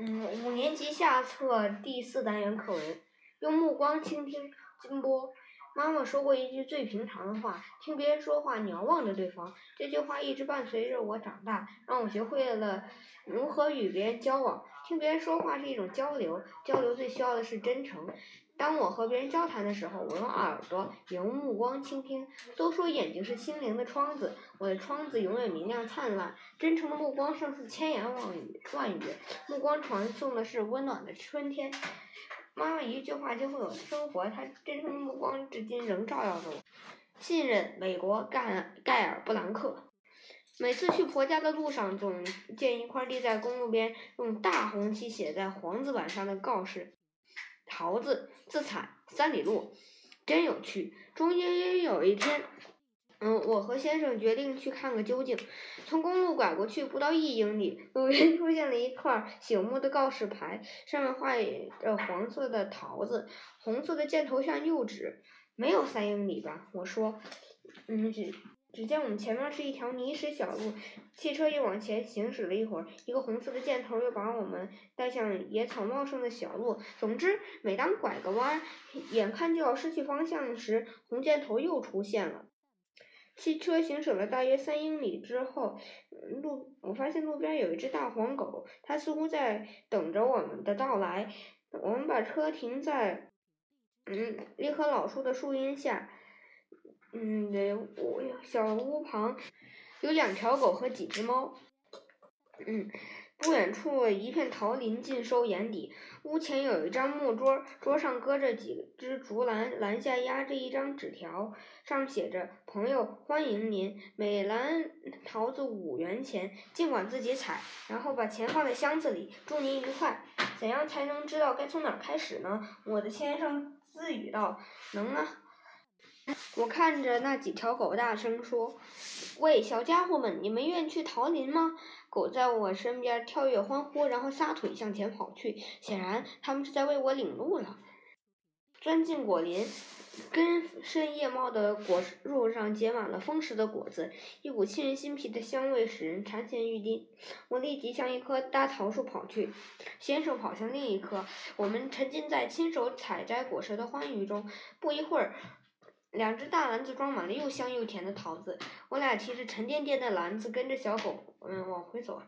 5年级下册第4单元课文，用目光倾听金波。妈妈说过一句最平常的话，听别人说话你要望着对方。这句话一直伴随着我长大，让我学会了如何与别人交往。听别人说话是一种交流，交流最需要的是真诚。当我和别人交谈的时候，我用耳朵，也用目光倾听。都说眼睛是心灵的窗子，我的窗子永远明亮灿烂。真诚的目光胜似千言万语，目光传送的是温暖的春天。妈妈一句话就会有生活，她真诚的目光至今仍照耀着我。信任，美国盖尔布兰克。每次去婆家的路上，总见一块立在公路边用大红旗写在黄字板上的告示：桃子自采3里路，真有趣。终于有一天，我和先生决定去看个究竟。从公路拐过去不到1英里，路边出现了一块醒目的告示牌，上面画着黄色的桃子，红色的箭头向右指。没有3英里吧，我说。只见我们前面是一条泥石小路，汽车又往前行驶了一会儿，一个红色的箭头又把我们带向野草茂盛的小路。总之，每当拐个弯，眼看就要失去方向时，红箭头又出现了。汽车行驶了大约3英里之后，我发现路边有一只大黄狗，它似乎在等着我们的到来。我们把车停在一棵老树的树荫下。小屋旁有2条狗和几只猫。不远处一片桃林尽收眼底。屋前有一张木桌，桌上搁着几只竹篮，篮下压着一张纸条，上面写着：朋友欢迎您，每篮桃子5元钱，尽管自己采，然后把钱放在箱子里，祝您愉快。怎样才能知道该从哪儿开始呢？我的先生自语道。能啊，我看着那几条狗，大声说：喂，小家伙们，你们愿意去桃林吗？狗在我身边跳跃欢呼，然后撒腿向前跑去，显然他们是在为我领路了。钻进果林，根深叶茂的果树上结满了丰实的果子，一股沁人心脾的香味使人馋涎欲滴。我立即向一棵大桃树跑去，先生跑向另一棵，我们沉浸在亲手采摘果实的欢愉中。不一会儿，2只大篮子装满了又香又甜的桃子，我俩提着沉甸甸的篮子跟着小狗往回走，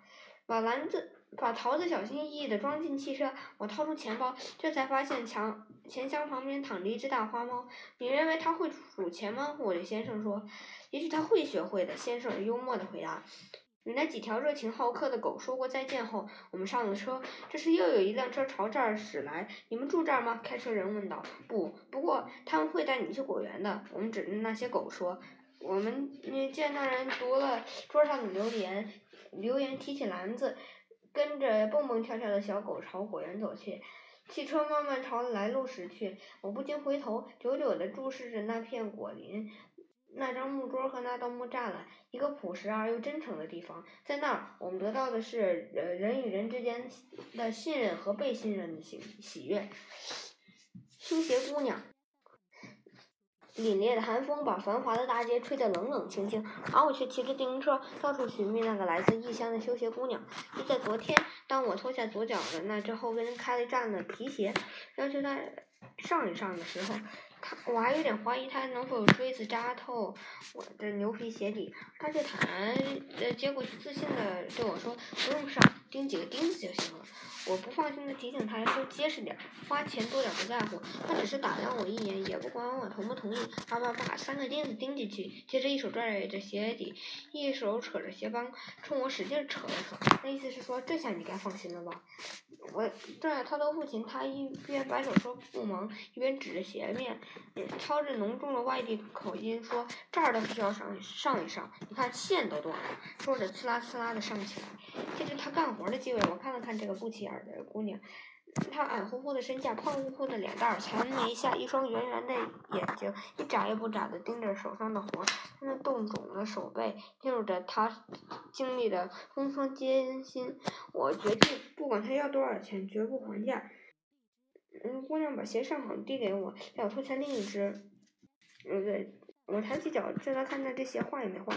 把桃子小心翼翼地装进汽车。我掏出钱包，这才发现钱箱旁边躺着一只大花猫。你认为它会数钱吗？我对先生说。也许它会学会的，先生幽默地回答。与那几条热情好客的狗说过再见后，我们上了车。这时又有一辆车朝这儿驶来。你们住这儿吗？开车人问道。不过他们会带你去果园的，我们指着那些狗说。我们见那人读了桌上的榴莲，提起篮子，跟着蹦蹦跳跳的小狗朝果园走去。汽车慢慢朝来路驶去，我不禁回头，久久地注视着那片果林，那张木桌和那道木栅栏，一个朴实而又真诚的地方。在那儿，我们得到的是人与人之间的信任和被信任的喜悦。新鞋姑娘，凛冽的寒风把繁华的大街吹得冷冷清清，而我却骑着自行车到处寻觅那个来自异乡的修鞋姑娘。就在昨天，当我脱下左脚的那只后跟开了站的皮鞋，要求她上一上的时候，我还有点怀疑他能否锥子扎透我的牛皮鞋底，他却坦然接过去，自信的对我说：不用上，钉几个钉子就行了。我不放心的提醒他说：结实点，花钱多点不在乎。他只是打量我一眼，也不管我同不同意，把3个钉子钉进去，接着一手拽着鞋底，一手扯着鞋帮，冲我使劲扯了扯，那意思是说：这下你该放心了吧。我正要掏兜付钱，他一边摆手说不忙，一边指着鞋面，操着浓重的外地口音说：这儿倒是要上一上，你看线都断了。说着刺啦刺啦的上起来。这是他干活的机会。我看了看这个不起眼的姑娘，她矮乎乎的身下，胖乎乎的脸蛋儿，残眉下一双圆圆的眼睛一眨也不眨的盯着手上的活。她那冻肿的手背映入着她经历的风霜艰辛。我决定，不管她要多少钱，绝不还价。姑娘把鞋上好递给我，要脱下另一只。我抬起脚正在看她这鞋坏也没坏，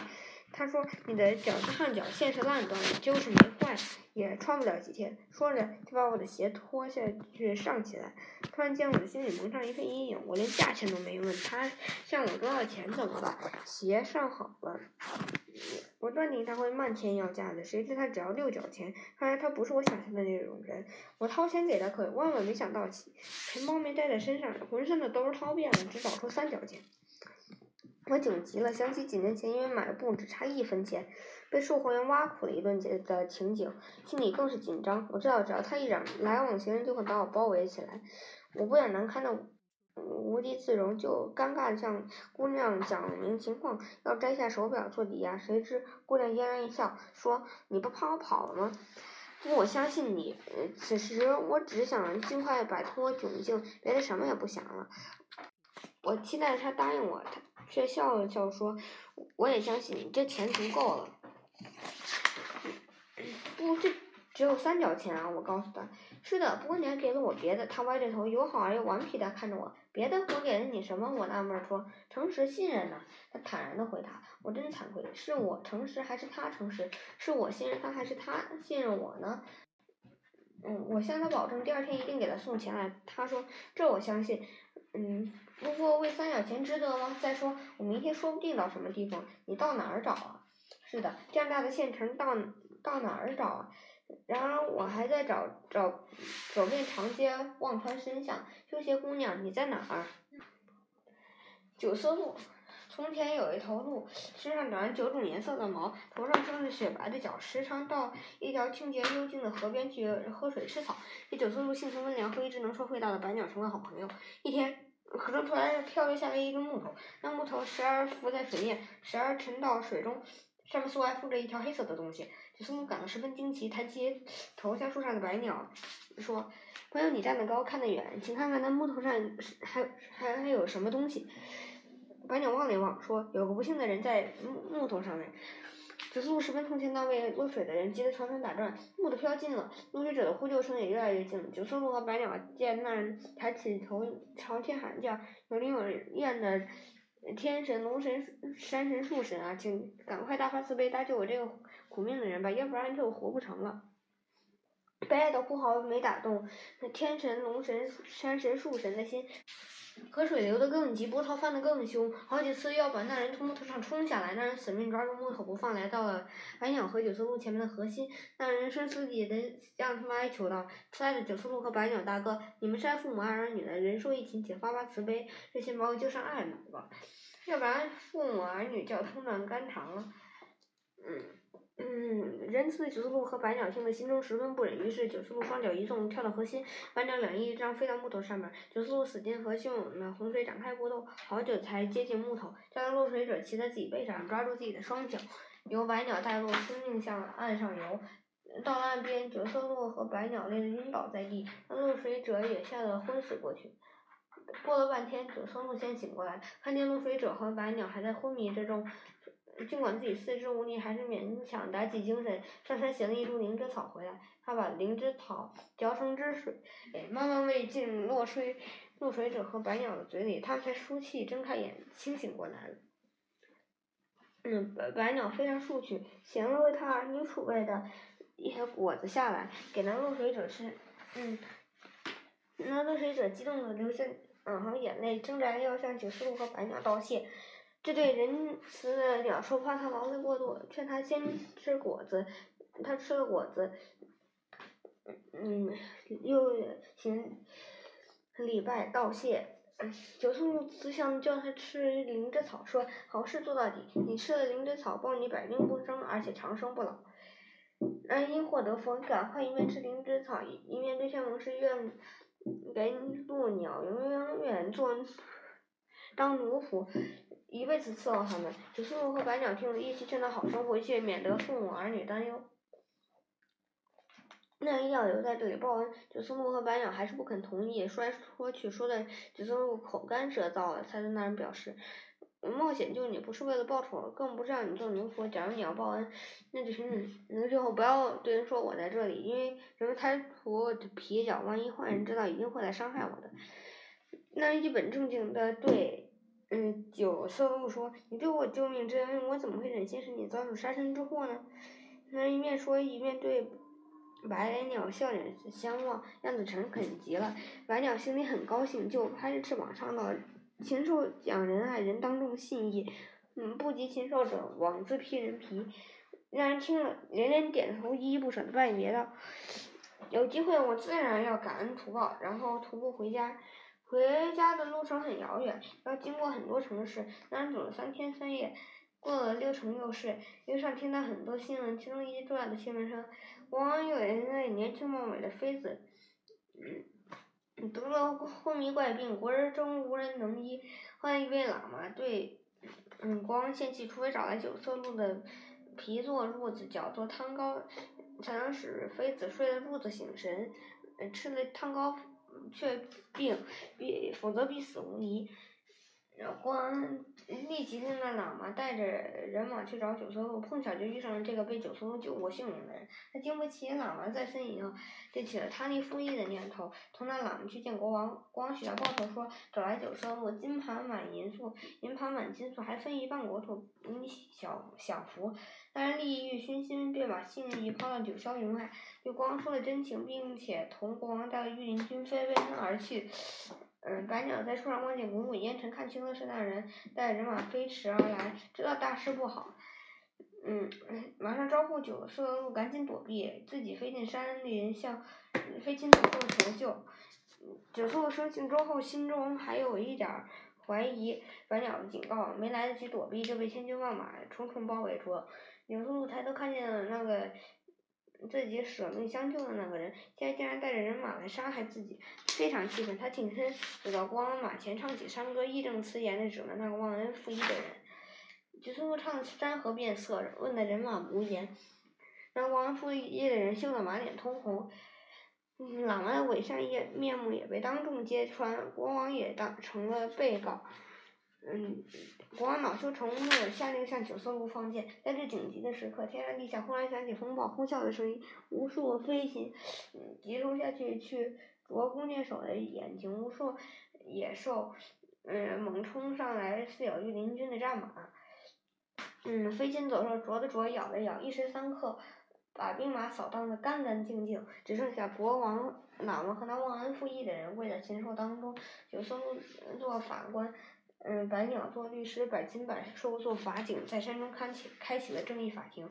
他说你的脚趾上脚线是烂断的，就是没坏，也穿不了几天。说着就把我的鞋脱下去上起来。突然间我的心里蒙上一片阴影，我连价钱都没问他向我多少钱怎么办。鞋上好了，我断定他会漫天要价的，谁知他只要6角钱。看来他不是我想象的那种人。我掏钱给他，可万万没想到钱包没带在身上，浑身的兜掏遍了，只找出3角钱。我窘极了，想起几年前因为买了布只差1分钱被售货员挖苦了一顿的情景，心里更是紧张。我知道只要他一嚷，来往行人就会把我包围起来。我不想难堪的无地自容，就尴尬的向姑娘讲明情况，要摘下手表做抵押。谁知姑娘嫣然一笑，说你不怕我跑了吗？不，我相信你。此时我只想尽快摆脱窘境，别的什么也不想了。我期待他答应我，他却笑了笑说：“我也相信你，这钱足够了。”不，这只有3角钱啊！我告诉他：“是的，不过你还给了我别的。”他歪着头，友好而又顽皮的看着我：“别的，我给了你什么？”我纳闷说：“诚实、信任呢？”他坦然的回答：“我真惭愧，是我诚实还是他诚实？是我信任他还是他信任我呢？”我向他保证第二天一定给他送钱来。他说：“这我相信。”不过为3角钱值得吗？再说我明天说不定到什么地方，你到哪儿找啊？是的，这样大的县城到哪儿找啊？然而我还在走遍长街，望穿深巷。修鞋姑娘，你在哪儿？九色鹿。从前有一头鹿，身上长着9种颜色的毛，头上生着雪白的角，时常到一条清洁幽静的河边去喝水吃草。这9色鹿性情温良，和一只能说会道的白鸟成了好朋友。一天，河中突然飘落下来一根木头，那木头时而浮在水面，时而沉到水中，上面似乎还附着一条黑色的东西。9色鹿感到十分惊奇，抬起头向树上的白鸟说：“朋友，你站得高，看得远，请看看那木头上还有什么东西。”白鸟望了一望，说：“有个不幸的人在木头上面。”9色鹿十分同情那位落水的人，急得团团打转。木头飘近了，落水者的呼救声也越来越近了。9色鹿和白鸟见那人抬起头朝天喊叫，有灵有验的天神、龙神、山神、树神啊，请赶快大发慈悲，搭救我这个苦命的人吧，要不然就活不成了。悲哀的呼号没打动天神、龙神、山神、树神的心。河水流得更急，波涛翻得更凶，好几次要把那人从木头上冲下来。那人死命抓住木头不放，来到了白鸟和9色鹿前面的河心。那人声嘶力竭向他们哀求道：“亲爱的9色鹿和白鸟大哥，你们是爱父母爱儿女的，人说一情，且发慈悲，这些毛衣就上爱买吧，要不然父母儿女就要痛断肝肠了。”仁慈的9色鹿和白鸟听得心中十分不忍，于是9色鹿双脚一纵跳到河心，白鸟两翼一张飞到木头上面。9色鹿死进河心涌的洪水展开搏斗，好久才接近木头，叫到落水者骑在自己背上，抓住自己的双脚，由白鸟带路，拼命向岸上游。到了岸边，9色鹿和白鸟累得晕倒在地，那落水者也吓得昏死过去。过了半天，9色鹿先醒过来，看见落水者和白鸟还在昏迷之中，尽管自己四肢无力，还是勉强打起精神，上山衔了一株灵芝草回来。他把灵芝草嚼成汁水，慢慢喂进落水者和白鸟的嘴里，他们才舒气，睁开眼，清醒过来了。白鸟飞上树去，衔了为他儿女储备的一些果子下来，给那落水者吃。那落水者激动的流下眼泪，挣扎要向9色鹿和白鸟道谢。这对仁慈的鸟兽怕他劳累过度，劝他先吃果子。他吃了果子，又行礼拜道谢。9色鹿慈祥叫他吃灵芝草，说：“好事做到底，你吃了灵芝草，保你百病不生，而且长生不老。”那因祸得福，赶快一面吃灵芝草，一面对天盟誓愿，给鹿鸟永远当奴仆。一辈子伺候他们。9色鹿和白鸟听了，一起劝他好生回去，免得父母儿女担忧。那人要留在这里报恩，9色鹿和白鸟还是不肯同意，说来说去，说的9色鹿口干舌燥了，才对那人表示：“我冒险救你，不是为了报仇，更不是让你做奴仆。假如你要报恩，那最后不要对人说我在这里，因为人们开除皮脚，万一坏人知道，一定会来伤害我的。”那人一本正经的对九色鹿说：“你对我救命之恩，我怎么会忍心使你遭受杀身之祸呢？”那一面说，一面对白脸鸟笑脸相望，样子诚恳极了。白鸟心里很高兴，就拍着翅膀唱道：“禽兽讲仁爱，人当重信义。不及禽兽者，枉自披人皮。”让人听了连连点头，依依不舍的拜别道：“有机会我自然要感恩图报。”然后徒步回家。回家的路程很遥远，要经过很多城市，那走了3天3夜，过了6城6市。路上听到很多新闻，其中一件重要的新闻是，国王有一位年轻貌美的妃子，得了昏迷怪病，国中无人能医。换一位喇嘛对，国王献计，除非找来九色鹿的皮做褥子，脚做汤膏，才能使妃子睡的褥子醒神，吃了汤膏却病，否则必死无疑。国王立即令那喇嘛带着人马去找九色鹿，碰巧就遇上了这个被九色鹿救过性命的人。他经不起喇嘛再三引诱，就起了贪利复义的念头，同那喇嘛去见国王。国王许下报酬，说找来九色鹿，金盘满银粟，银盘满金粟，还分一半国土给你享福。那人利欲熏心，便把性命抛到九霄云外，对国王说了真情，并且同国王带了御林军飞奔而去。白鸟在树上望见滚滚烟尘，看清了是那人，带人马飞驰而来，知道大事不好，马上招呼九色鹿赶紧躲避，自己飞进山林，飞进九色鹿求救。九色鹿生性忠厚，心中还有一点怀疑白鸟的警告，没来得及躲避，就被千军万马重重包围住。九色鹿抬头看见了那个自己舍命相救的那个人，现在竟然带着人马来杀害自己，非常气愤。他挺身走到国王马前，唱起山歌，义正辞严地指责那个忘恩负义的人。九色鹿唱得山河变色，问得人马无言。那忘恩负义的人羞得满脸通红，喇嘛的伪善面目也被当众揭穿，国王也成了被告。国王恼羞成怒，下令向九色鹿放箭。在这紧急的时刻，天上地下忽然响起风暴呼啸的声音，无数飞禽急冲下去啄弓箭手的眼睛，无数野兽猛冲上来撕咬御林军的战马。飞禽走兽啄的啄，咬的咬，一时三刻把兵马扫荡得干干净净，只剩下国王、喇嘛和那忘恩负义的人跪在禽兽当中。九色鹿做法官，白鸟做律师，百禽百兽做法警，在山中开启了正义法庭。